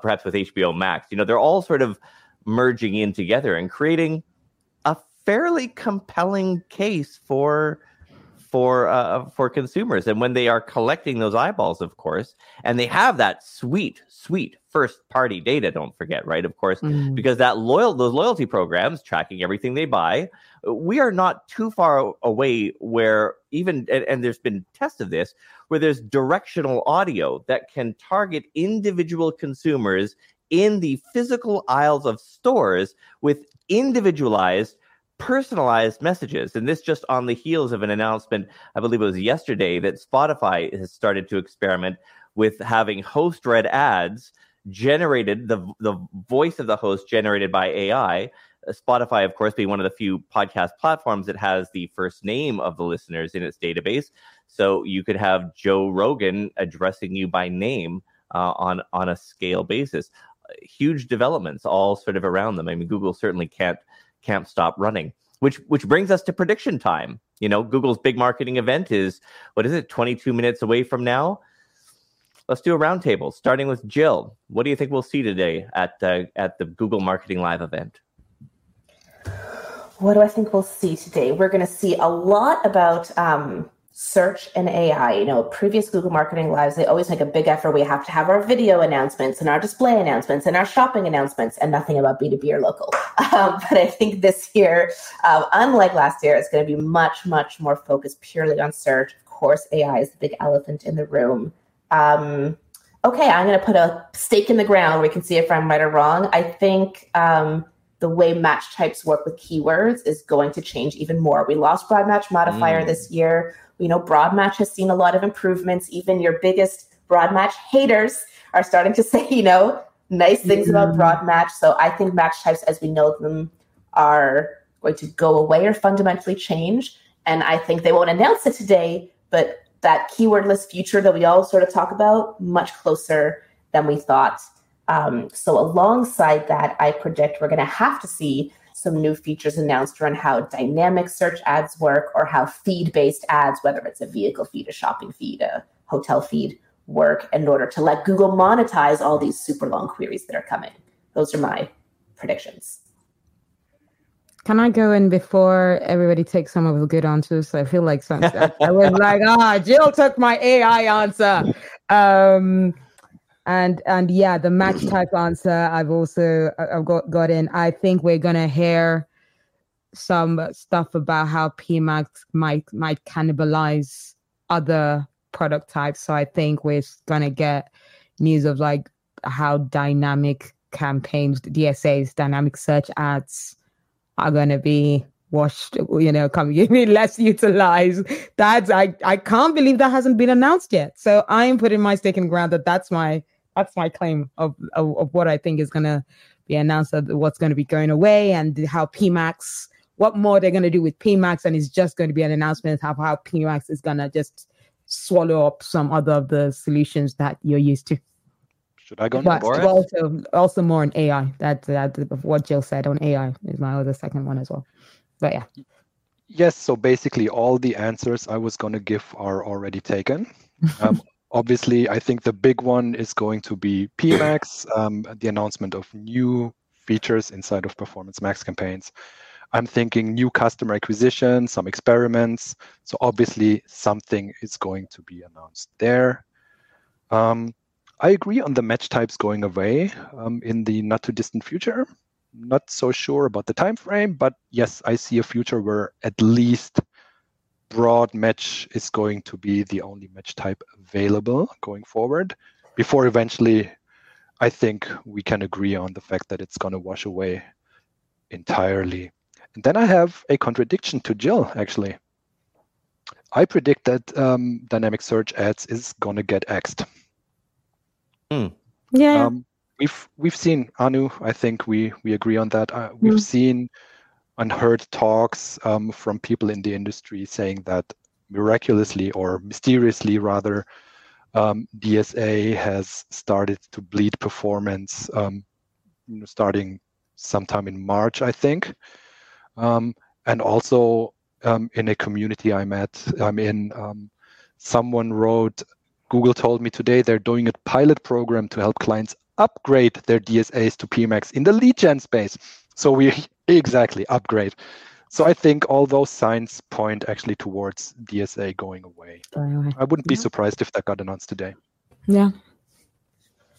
perhaps with HBO Max. You know, they're all sort of merging in together and creating fairly compelling case for consumers. And when they are collecting those eyeballs, of course, and they have that sweet first party data, don't forget, right? Of course, because those loyalty programs tracking everything they buy, we are not too far away where even, and there's been tests of this, where there's directional audio that can target individual consumers in the physical aisles of stores with individualized, personalized messages. And this just on the heels of an announcement, I believe it was yesterday, that Spotify has started to experiment with having host read ads generated, the voice of the host generated by AI. Spotify, of course, being one of the few podcast platforms that has the first name of the listeners in its database. So you could have Joe Rogan addressing you by name on a scale basis. Huge developments all sort of around them. I mean, Google certainly can't stop running, which brings us to prediction time. You know, Google's big marketing event is, 22 minutes away from now? Let's do a roundtable, starting with Jyll. What do you think we'll see today at the Google Marketing Live event? What do I think we'll see today? We're going to see a lot about search and AI. You know, previous Google Marketing Lives, they always make a big effort. We have to have our video announcements and our display announcements and our shopping announcements, and nothing about B2B or local. But I think this year, unlike last year, it's going to be much, much more focused purely on search. Of course, AI is the big elephant in the room. Okay, I'm going to put a stake in the ground. We can see if I'm right or wrong. I think the way match types work with keywords is going to change even more. We lost broad match modifier this year. You know, broad match has seen a lot of improvements. Even your biggest broad match haters are starting to say, you know, nice things about broad match. So I think match types as we know them are going to go away or fundamentally change. And I think they won't announce it today, but that keywordless future that we all sort of talk about, much closer than we thought. So alongside that, I predict we're going to have to see some new features announced around how dynamic search ads work or how feed-based ads, whether it's a vehicle feed, a shopping feed, a hotel feed, work in order to let Google monetize all these super long queries that are coming. Those are my predictions. Can I go in before everybody takes some of the good answers? So I feel like I was like, Jyll took my AI answer. And yeah, the match type answer I've got in. I think we're going to hear some stuff about how PMAX might cannibalize other product types. So I think we're going to get news of like how dynamic campaigns, DSAs, dynamic search ads, are going to be washed, you know, less utilized. That's, I can't believe that hasn't been announced yet. So I'm putting my stake in the ground that's my claim of what I think is going to be announced, what's going to be going away and how PMAX, what more they're going to do with PMAX. And it's just going to be an announcement of how PMAX is going to just swallow up some other of the solutions that you're used to. Should I go on Boris? Also more on AI. That what Jyll said on AI is my other second one as well. But yeah. Yes. So basically, all the answers I was going to give are already taken. Obviously, I think the big one is going to be PMAX, the announcement of new features inside of Performance Max campaigns. I'm thinking new customer acquisition, some experiments. So obviously, something is going to be announced there. I agree on the match types going away in the not too distant future. Not so sure about the time frame, but yes, I see a future where at least broad match is going to be the only match type available going forward. Before eventually, I think we can agree on the fact that it's going to wash away entirely. And then I have a contradiction to Jyll, actually. I predict that dynamic search ads is going to get axed. Yeah, we've seen, Anu, I think we agree on that. We've seen and heard talks from people in the industry saying that miraculously or mysteriously rather, DSA has started to bleed performance starting sometime in March, I think. And also in a community I'm in, someone wrote, Google told me today they're doing a pilot program to help clients upgrade their DSAs to PMAX in the lead gen space. So upgrade. So I think all those signs point actually towards DSA going away. I wouldn't be surprised if that got announced today. Yeah.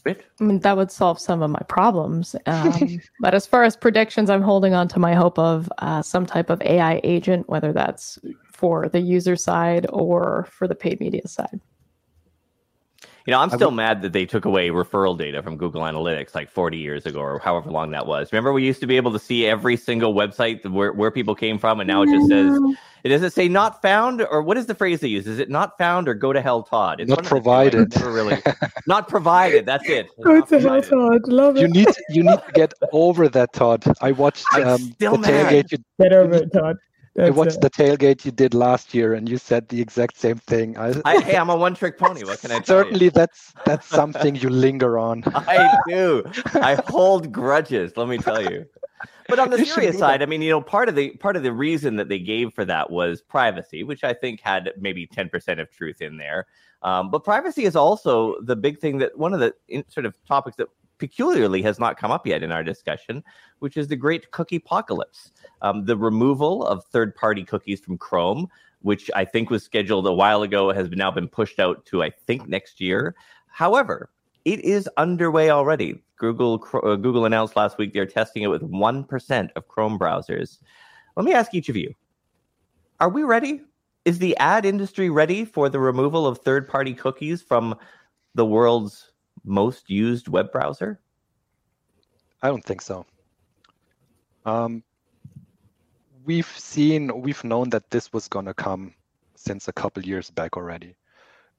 I mean, that would solve some of my problems. But as far as predictions, I'm holding on to my hope of some type of AI agent, whether that's for the user side or for the paid media side. You know, I'm still mad that they took away referral data from Google Analytics like 40 years ago or however long that was. Remember, we used to be able to see every single website where people came from, and now it just says, it doesn't say not found, or what is the phrase they use? Is it not found or go to hell, Todd? It's not provided. Never really, not provided. That's it. Go to hell, Todd. Love it. You need to get over that, Todd. I watched the Tailgate. Get over it, Todd. I watched the tailgate you did last year, and you said the exact same thing. Hey, I'm a one-trick pony. What can I tell you? That's something you linger on. I do. I hold grudges, let me tell you. But on the serious side, I mean, you know, part of the reason that they gave for that was privacy, which I think had maybe 10% of truth in there. But privacy is also the big thing that one of the sort of topics that peculiarly has not come up yet in our discussion, which is the great cookie apocalypse. The removal of third-party cookies from Chrome, which I think was scheduled a while ago, has now been pushed out to, I think, next year. However, it is underway already. Google announced last week they're testing it with 1% of Chrome browsers. Let me ask each of you, are we ready? Is the ad industry ready for the removal of third-party cookies from the world's most used web browser? I don't think so. We've known that this was going to come since a couple years back already.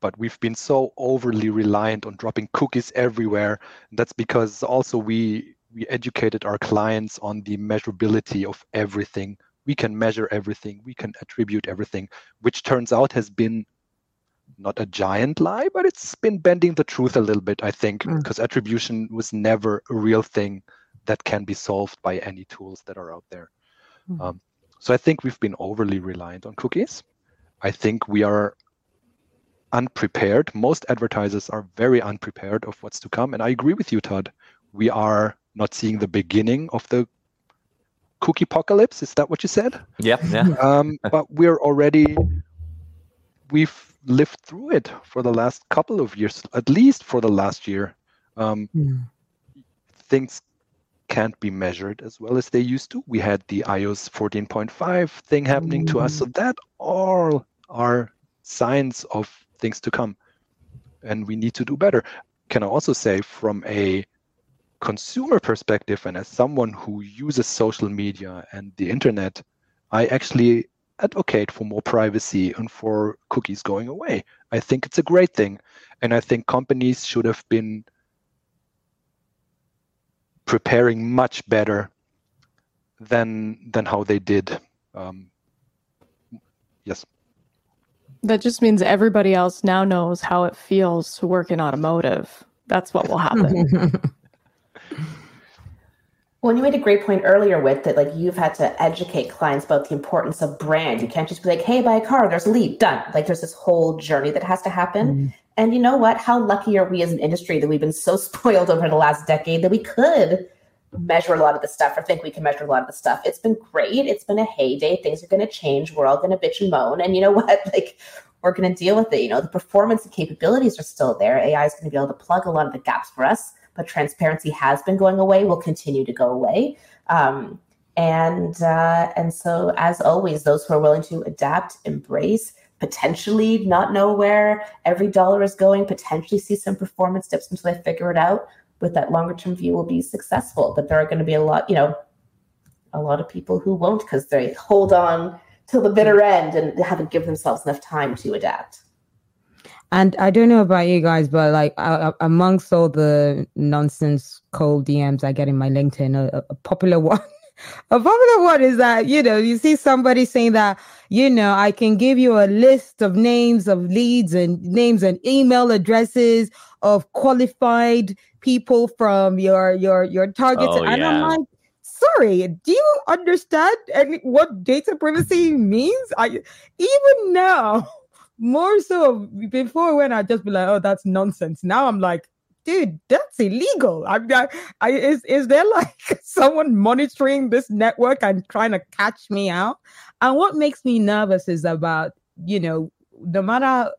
But we've been so overly reliant on dropping cookies everywhere. That's because also we educated our clients on the measurability of everything. We can measure everything. We can attribute everything, which turns out has been not a giant lie, but it's been bending the truth a little bit, I think, because attribution was never a real thing that can be solved by any tools that are out there. So I think we've been overly reliant on cookies. I think we are unprepared. Most advertisers are very unprepared of what's to come. And I agree with you, Tod. We are not seeing the beginning of the cookie apocalypse. Is that what you said? Yeah. But we've lived through it for the last couple of years, at least for the last year. Things can't be measured as well as they used to. We had the iOS 14.5 thing happening to us. So that all are signs of things to come, and we need to do better. Can I also say, from a consumer perspective and as someone who uses social media and the internet, I actually advocate for more privacy and for cookies going away. I think it's a great thing, and I think companies should have been preparing much better than how they did. Yes. That just means everybody else now knows how it feels to work in automotive. That's what will happen. Well, you made a great point earlier, Whit, that like you've had to educate clients about the importance of brand. You can't just be like, hey, buy a car, there's a lead, done. Like there's this whole journey that has to happen. And you know what? How lucky are we as an industry that we've been so spoiled over the last decade that we could measure a lot of the stuff, or think we can measure a lot of the stuff. It's been great. It's been a heyday. Things are going to change. We're all going to bitch and moan. And you know what? Like, we're going to deal with it. You know, the performance and capabilities are still there. AI is going to be able to plug a lot of the gaps for us, but transparency has been going away, will continue to go away. And so as always, those who are willing to adapt, embrace, potentially not know where every dollar is going, potentially see some performance dips until they figure it out, with that longer term view will be successful. But there are going to be a lot of people who won't, because they hold on till the bitter end and haven't given themselves enough time to adapt. And I don't know about you guys, but like amongst all the nonsense cold DMs I get in my LinkedIn, a popular one is that, you know, you see somebody saying that, you know, I can give you a list of names of leads and names and email addresses of qualified people from your targets. And I'm like, sorry, do you understand what data privacy means? Even now, more so before, when I'd just be like, oh, that's nonsense. Now I'm like, dude, that's illegal. Is there like someone monitoring this network and trying to catch me out? And what makes me nervous is about, you know, no matter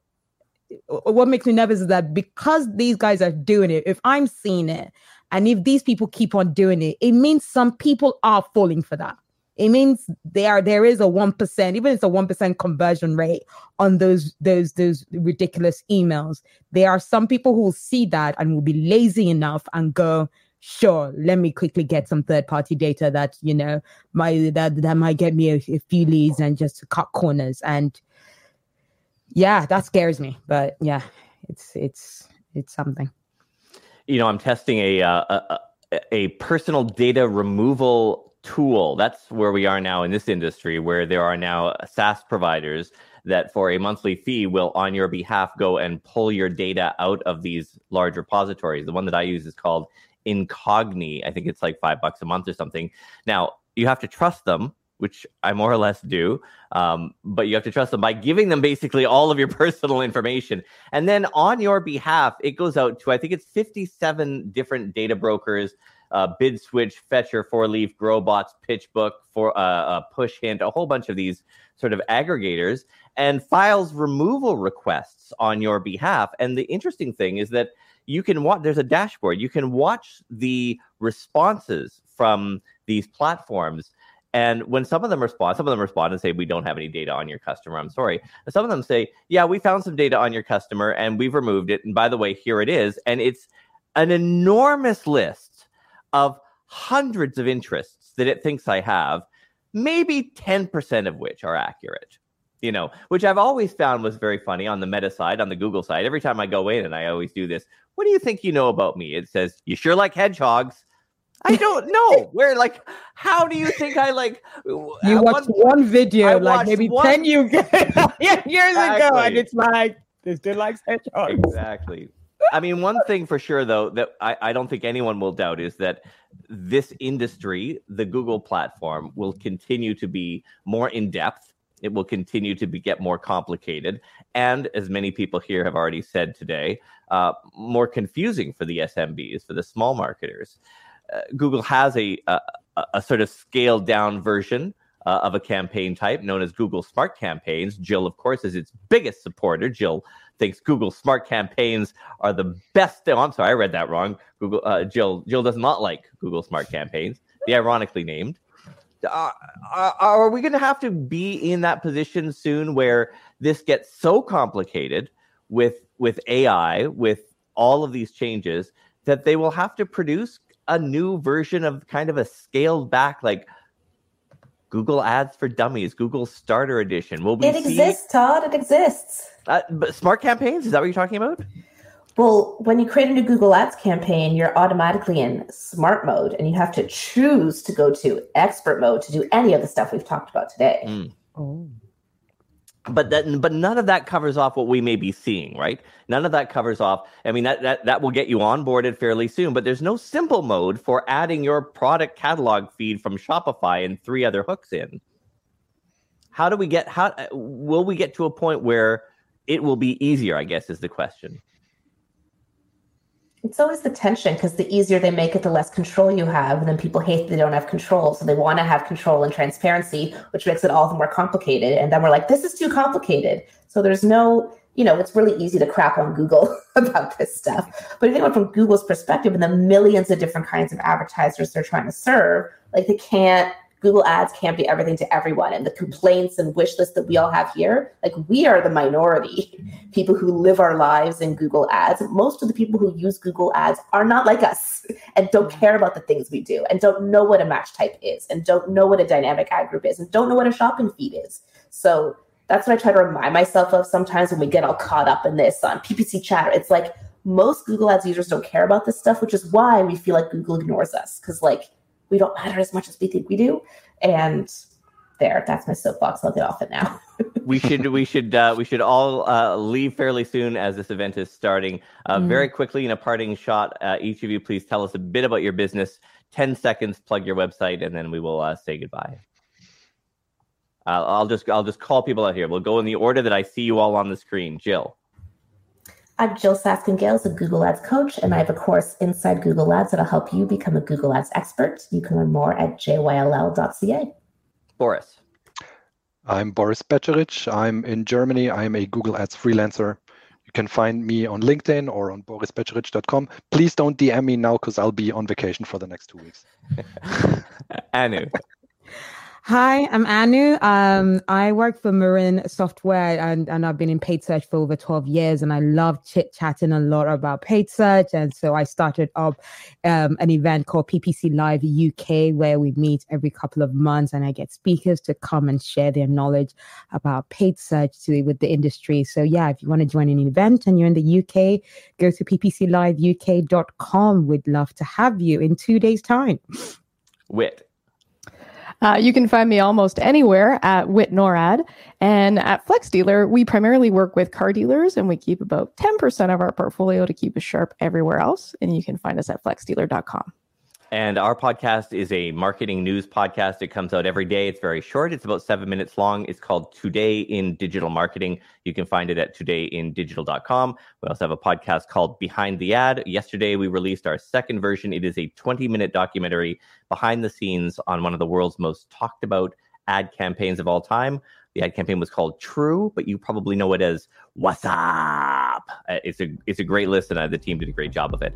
what makes me nervous is that because these guys are doing it, if I'm seeing it, and if these people keep on doing it, it means some people are falling for that. It means there is a 1%, even if it's a 1% conversion rate on those ridiculous emails. There are some people who will see that and will be lazy enough and go, sure, let me quickly get some third-party data that, you know, that might get me a few leads and just to cut corners. And yeah, that scares me. But yeah, it's something. You know, I'm testing a personal data removal tool. That's where we are now in this industry, where there are now SaaS providers that for a monthly fee will on your behalf go and pull your data out of these large repositories. The one that I use is called Incogni. I think it's like $5 a month or something. Now, you have to trust them, which I more or less do, but you have to trust them by giving them basically all of your personal information. And then on your behalf, it goes out to, I think it's 57 different data brokers, BidSwitch, Fetcher, 4Leaf, Growbots, PitchBook, PushHint, a whole bunch of these sort of aggregators, and files removal requests on your behalf. And the interesting thing is that you can watch, there's a dashboard, you can watch the responses from these platforms. And when some of them respond and say, we don't have any data on your customer, I'm sorry. And some of them say, yeah, we found some data on your customer and we've removed it. And by the way, here it is. And it's an enormous list of hundreds of interests that it thinks I have, maybe 10% of which are accurate, you know, which I've always found was very funny on the meta side, on the Google side. Every time I go in and I always do this, what do you think you know about me? It says, you sure like hedgehogs. I don't know. Where, like, how do you think I like? You watched one video, like maybe 10 years ago, and it's like, this dude likes hedgehogs. Exactly. I mean, one thing for sure, though, that I don't think anyone will doubt is that this industry, the Google platform, will continue to be more in depth. It will continue to get more complicated. And as many people here have already said today, more confusing for the SMBs, for the small marketers. Google has a sort of scaled down version of a campaign type known as Google Smart Campaigns. Jyll, of course, is its biggest supporter. Jyll thinks Google Smart Campaigns are the best. Oh, I'm sorry, I read that wrong. Jyll does not like Google Smart Campaigns, the ironically named. Are we going to have to be in that position soon where this gets so complicated with AI, with all of these changes, that they will have to produce a new version of kind of a scaled back, like Google Ads for Dummies, Google Starter Edition? Will we It exists, Todd. It exists. But Smart Campaigns, is that what you're talking about? Well, when you create a new Google Ads campaign, you're automatically in smart mode, and you have to choose to go to expert mode to do any of the stuff we've talked about today. Mm. Oh. But none of that covers off what we may be seeing, right? None of that covers off. I mean, that will get you onboarded fairly soon, but there's no simple mode for adding your product catalog feed from Shopify and 3 other hooks in. How do we get, how will we get to a point where it will be easier, I guess, is the question. It's always the tension, because the easier they make it, the less control you have. And then people hate they don't have control. So they want to have control and transparency, which makes it all the more complicated. And then we're like, this is too complicated. So there's no, you know, it's really easy to crap on Google about this stuff. But if you look from Google's perspective and the millions of different kinds of advertisers they're trying to serve, like they can't, Google Ads can't be everything to everyone. And the complaints and wish lists that we all have here, like we are the minority, people who live our lives in Google Ads. Most of the people who use Google Ads are not like us and don't care about the things we do and don't know what a match type is and don't know what a dynamic ad group is and don't know what a shopping feed is. So that's what I try to remind myself of sometimes when we get all caught up in this on PPC chatter. It's like most Google Ads users don't care about this stuff, which is why we feel like Google ignores us, because like, we don't matter as much as we think we do. And there, that's my soapbox. I'll get off it now. We should all leave fairly soon as this event is starting. Very quickly, in a parting shot, each of you, please tell us a bit about your business. 10 seconds, plug your website, and then we will say goodbye. I'll just call people out here. We'll go in the order that I see you all on the screen. Jyll. I'm Jyll Saskin Gales, a Google Ads coach, and I have a course Inside Google Ads that'll help you become a Google Ads expert. You can learn more at jyll.ca. Boris. I'm Boris Beceric. I'm in Germany. I'm a Google Ads freelancer. You can find me on LinkedIn or on borisbeceric.com. Please don't DM me now because I'll be on vacation for the next 2 weeks. Anu. Hi, I'm Anu. I work for Marin Software and I've been in paid search for over 12 years, and I love chit-chatting a lot about paid search. And so I started up an event called PPC Live UK, where we meet every couple of months and I get speakers to come and share their knowledge about paid search with the industry. So yeah, if you want to join an event and you're in the UK, go to ppcliveuk.com. We'd love to have you in 2 days' time. Whit. You can find me almost anywhere at Whit Norrad. And at FlexDealer, we primarily work with car dealers, and we keep about 10% of our portfolio to keep us sharp everywhere else. And you can find us at flexdealer.com. And our podcast is a marketing news podcast. It comes out every day. It's very short. It's about 7 minutes long. It's called Today in Digital Marketing. You can find it at todayindigital.com. We also have a podcast called Behind the Ad. Yesterday, we released our second version. It is a 20-minute documentary behind the scenes on one of the world's most talked about ad campaigns of all time. The ad campaign was called True, but you probably know it as What's Up. It's a great list, and the team did a great job of it.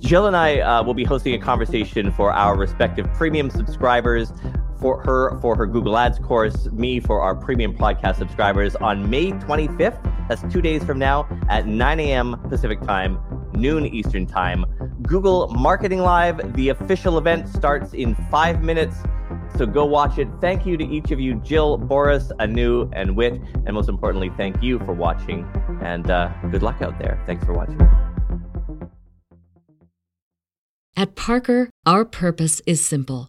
Jyll and I will be hosting a conversation for our respective premium subscribers, for her Google Ads course, me for our premium podcast subscribers on May 25th. That's 2 days from now at 9 a.m. Pacific time, noon Eastern time. Google Marketing Live, the official event, starts in 5 minutes. So go watch it. Thank you to each of you, Jyll, Boris, Anu, and Whit. And most importantly, thank you for watching. And good luck out there. Thanks for watching. At Parker, our purpose is simple.